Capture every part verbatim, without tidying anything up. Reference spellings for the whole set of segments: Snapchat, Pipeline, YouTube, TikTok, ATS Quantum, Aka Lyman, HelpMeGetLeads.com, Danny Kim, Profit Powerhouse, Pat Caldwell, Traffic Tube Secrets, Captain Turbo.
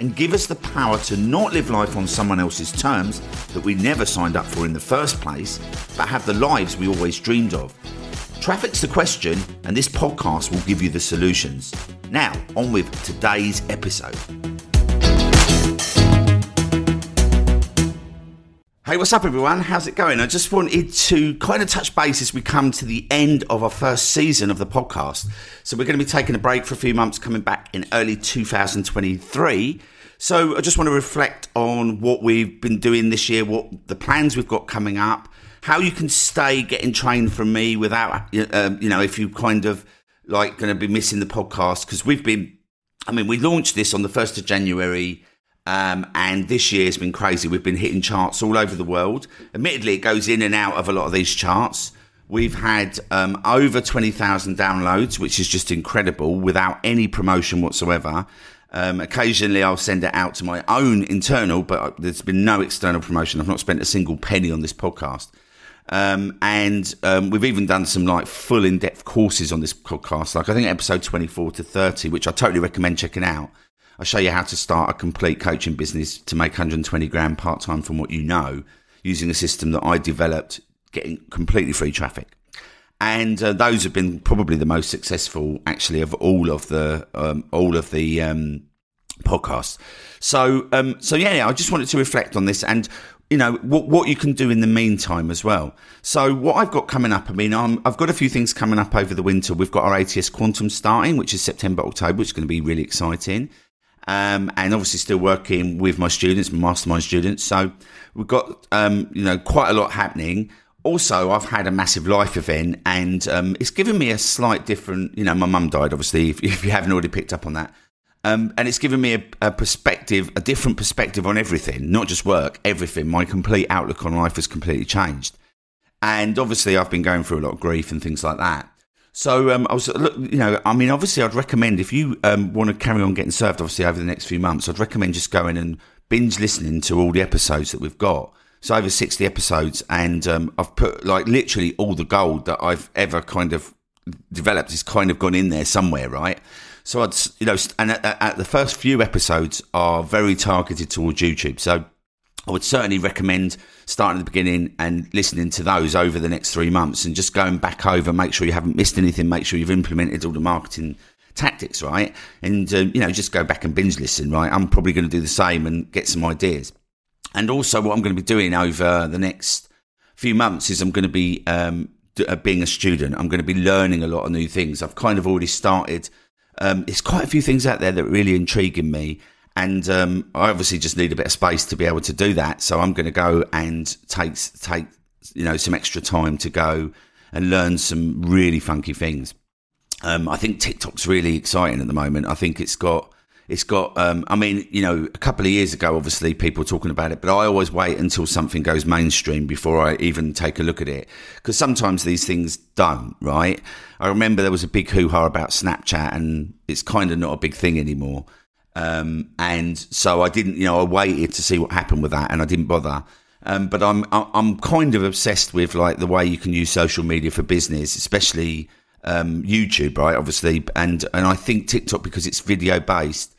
and give us the power to not live life on someone else's terms that we never signed up for in the first place, but have the lives we always dreamed of. Traffic's the question, and this podcast will give you the solutions. Now, on with today's episode. Hey, what's up everyone? How's it going? I just wanted to kind of touch base as we come to the end of our first season of the podcast. So we're going to be taking a break for a few months, coming back in early two thousand twenty-three. So I just want to reflect on what we've been doing this year, what the plans we've got coming up, how you can stay getting trained from me without, um, you know, if you kind of like going to be missing the podcast, because we've been, I mean, we launched this on the first of January. Um, and this year has been crazy. We've been hitting charts all over the world. Admittedly, it goes in and out of a lot of these charts. We've had um, over twenty thousand downloads, which is just incredible, without any promotion whatsoever. Um, occasionally, I'll send it out to my own internal, but there's been no external promotion. I've not spent a single penny on this podcast. Um, and um, we've even done some like full in-depth courses on this podcast, like I think episode twenty-four to thirty, which I totally recommend checking out. I show you how to start a complete coaching business to make one hundred twenty grand part-time from what you know, using a system that I developed, getting completely free traffic. And uh, those have been probably the most successful, actually, of all of the um, all of the um, podcasts. So, um, so yeah, yeah, I just wanted to reflect on this and, you know, what what you can do in the meantime as well. So what I've got coming up, I mean, I'm, I've got a few things coming up over the winter. We've got our A T S Quantum starting, which is September, October, which is going to be really exciting. Um, and obviously still working with my students, my mastermind students. So we've got, um, you know, quite a lot happening. Also, I've had a massive life event and um, it's given me a slight different, you know, my mum died, obviously, if, if you haven't already picked up on that. Um, and it's given me a, a perspective, a different perspective on everything, not just work, everything. My complete outlook on life has completely changed. And obviously, I've been going through a lot of grief and things like that. So um, I was, look, you know, I mean, obviously, I'd recommend if you um, want to carry on getting served, obviously, over the next few months, I'd recommend just going and binge listening to all the episodes that we've got. So over sixty episodes, and um, I've put like literally all the gold that I've ever kind of developed is kind of gone in there somewhere, right? So I'd, you know, and at, at the first few episodes are very targeted towards YouTube. So I would certainly recommend starting at the beginning and listening to those over the next three months and just going back over, make sure you haven't missed anything, make sure you've implemented all the marketing tactics, right? And, um, you know, just go back and binge listen, right? I'm probably going to do the same and get some ideas. And also what I'm going to be doing over the next few months is I'm going to be um, being a student. I'm going to be learning a lot of new things. I've kind of already started. Um, there's quite a few things out there that are really intriguing me. And um, I obviously just need a bit of space to be able to do that. So I'm going to go and take, take you know, some extra time to go and learn some really funky things. Um, I think TikTok's really exciting at the moment. I think it's got, it's got. Um, I mean, you know, a couple of years ago, obviously people were talking about it, but I always wait until something goes mainstream before I even take a look at it, because sometimes these things don't, right? I remember there was a big hoo-ha about Snapchat, and it's kind of not a big thing anymore. Um, and so I didn't, you know, I waited to see what happened with that and I didn't bother. Um, but I'm, I'm kind of obsessed with like the way you can use social media for business, especially, um, YouTube, right? Obviously. And, and I think TikTok, because it's video based,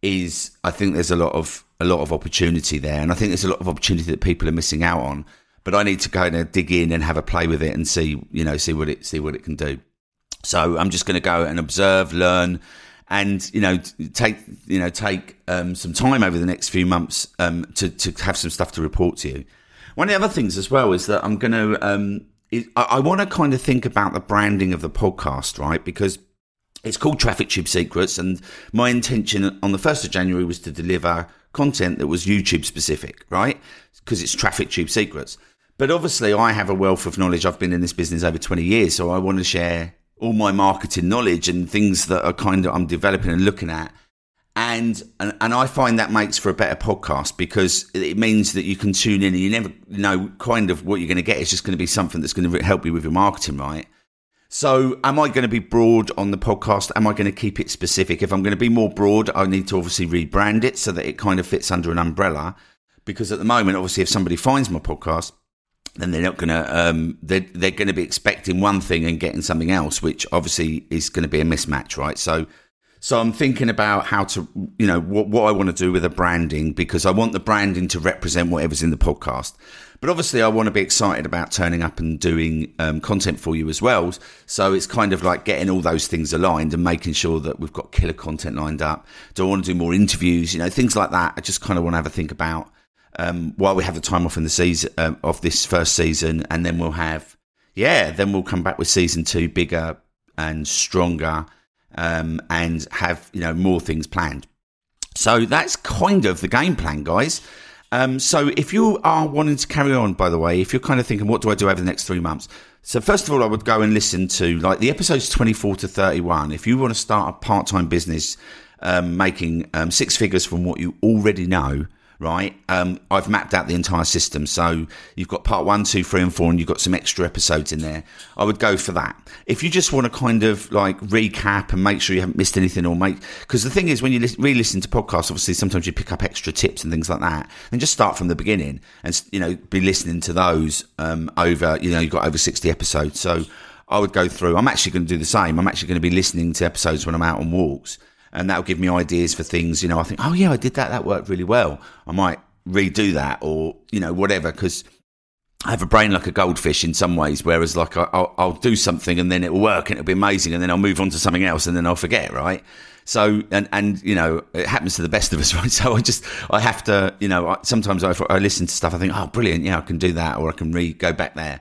is, I think there's a lot of, a lot of opportunity there. And I think there's a lot of opportunity that people are missing out on, but I need to kind of dig in and have a play with it and see, you know, see what it, see what it can do. So I'm just going to go and observe, learn, and, you know, take, you know, take um, some time over the next few months um, to, to have some stuff to report to you. One of the other things as well is that I'm going to, um, I, I want to kind of think about the branding of the podcast, right? Because it's called Traffic Tube Secrets. And my intention on the first of January was to deliver content that was YouTube specific, right? Because it's Traffic Tube Secrets. But obviously I have a wealth of knowledge. I've been in this business over twenty years. So I want to share all my marketing knowledge and things that are kind of I'm developing and looking at And, and and I find that makes for a better podcast, because it means that you can tune in and you never know kind of what you're going to get. It's just going to be something that's going to help you with your marketing, right? So am I going to be broad on the podcast? Am I going to keep it specific? If I'm going to be more broad, I need to obviously rebrand it so that it kind of fits under an umbrella. Because at the moment, obviously, if somebody finds my podcast, then they're not going to, um, they're, they're going to be expecting one thing and getting something else, which obviously is going to be a mismatch, right? So so I'm thinking about how to, you know, what, what I want to do with the branding, because I want the branding to represent whatever's in the podcast. But obviously, I want to be excited about turning up and doing um, content for you as well. So it's kind of like getting all those things aligned and making sure that we've got killer content lined up. Do I want to do more interviews? You know, things like that. I just kind of want to have a think about um, while we have the time off in the season um, of this first season, and then we'll have, yeah, then we'll come back with season two, bigger and stronger, um, and have, you know, more things planned. So that's kind of the game plan, guys. Um, so if you are wanting to carry on, by the way, if you're kind of thinking, what do I do over the next three months? So first of all, I would go and listen to like the episodes twenty-four to thirty-one. If you want to start a part-time business, um, making um, six figures from what you already know, right? Um, I've mapped out the entire system. So you've got part one, two, three, and four, and you've got some extra episodes in there. I would go for that. If you just want to kind of like recap and make sure you haven't missed anything, or make, because the thing is, when you re-listen to podcasts, obviously sometimes you pick up extra tips and things like that, and just start from the beginning and, you know, be listening to those um, over, you know, you've got over sixty episodes. So I would go through, I'm actually going to do the same. I'm actually going to be listening to episodes when I'm out on walks. And that'll give me ideas for things, you know, I think, oh yeah, I did that. That worked really well. I might redo that, or, you know, whatever. Cause I have a brain like a goldfish in some ways. Whereas like I, I'll, I'll do something and then it'll work and it'll be amazing. And then I'll move on to something else and then I'll forget. Right. So, and, and, you know, it happens to the best of us, right? So I just, I have to, you know, I, sometimes I, I listen to stuff. I think, oh, brilliant. Yeah, I can do that. Or I can re go back there.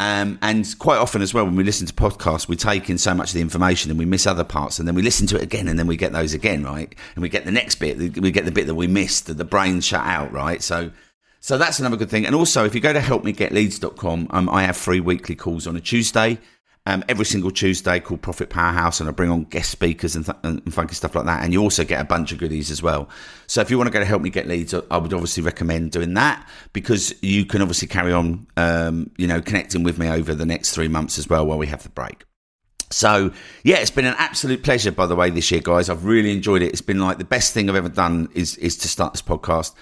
Um, and quite often as well, when we listen to podcasts, we take in so much of the information and we miss other parts, and then we listen to it again, and then we get those again, right? And we get the next bit, we get the bit that we missed, that the brain shut out, right? So so that's another good thing. And also, if you go to help me get leads dot com, um, I have free weekly calls on a Tuesday, um, every single Tuesday, called Profit Powerhouse, and I bring on guest speakers and, th- and funky stuff like that. And you also get a bunch of goodies as well. So if you want to go to Help Me Get Leads, I would obviously recommend doing that, because you can obviously carry on, um, you know, connecting with me over the next three months as well while we have the break. So yeah, it's been an absolute pleasure, by the way, this year, guys. I've really enjoyed it. It's been like the best thing I've ever done is, is to start this podcast.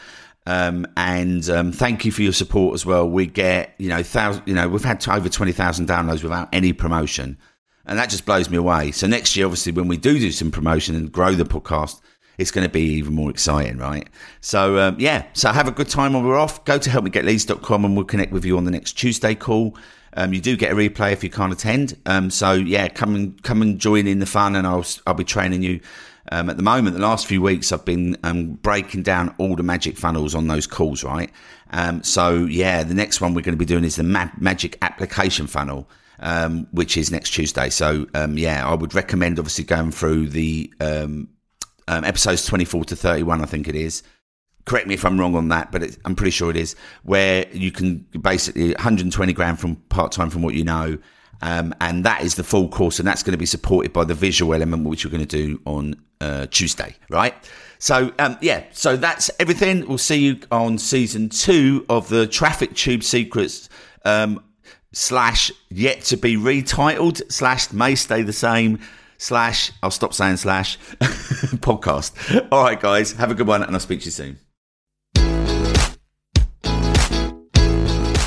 Um, and, um, thank you for your support as well. We get, you know, thousand, you know, we've had to over twenty thousand downloads without any promotion, and that just blows me away. So next year, obviously, when we do do some promotion and grow the podcast, it's going to be even more exciting, right? So, um, yeah, so have a good time while we're off. Go to help me get leads dot com and we'll connect with you on the next Tuesday call. Um, you do get a replay if you can't attend. Um, so yeah, come and, come and join in the fun, and I'll, I'll be training you. Um, at the moment, the last few weeks, I've been um, breaking down all the magic funnels on those calls, right? Um, so, yeah, the next one we're going to be doing is the ma- magic application funnel, um, which is next Tuesday. So, um, yeah, I would recommend obviously going through the um, um, episodes twenty-four to thirty-one, I think it is. Correct me if I'm wrong on that, but it's, I'm pretty sure it is, where you can basically one hundred twenty grand from part-time from what you know. Um, and that is the full course, and that's going to be supported by the visual element, which we're going to do on uh, Tuesday, right? So, um, yeah, so that's everything. We'll see you on season two of the Traffic Tube Secrets um, slash yet to be retitled slash may stay the same slash I'll stop saying slash podcast. All right, guys, have a good one, and I'll speak to you soon.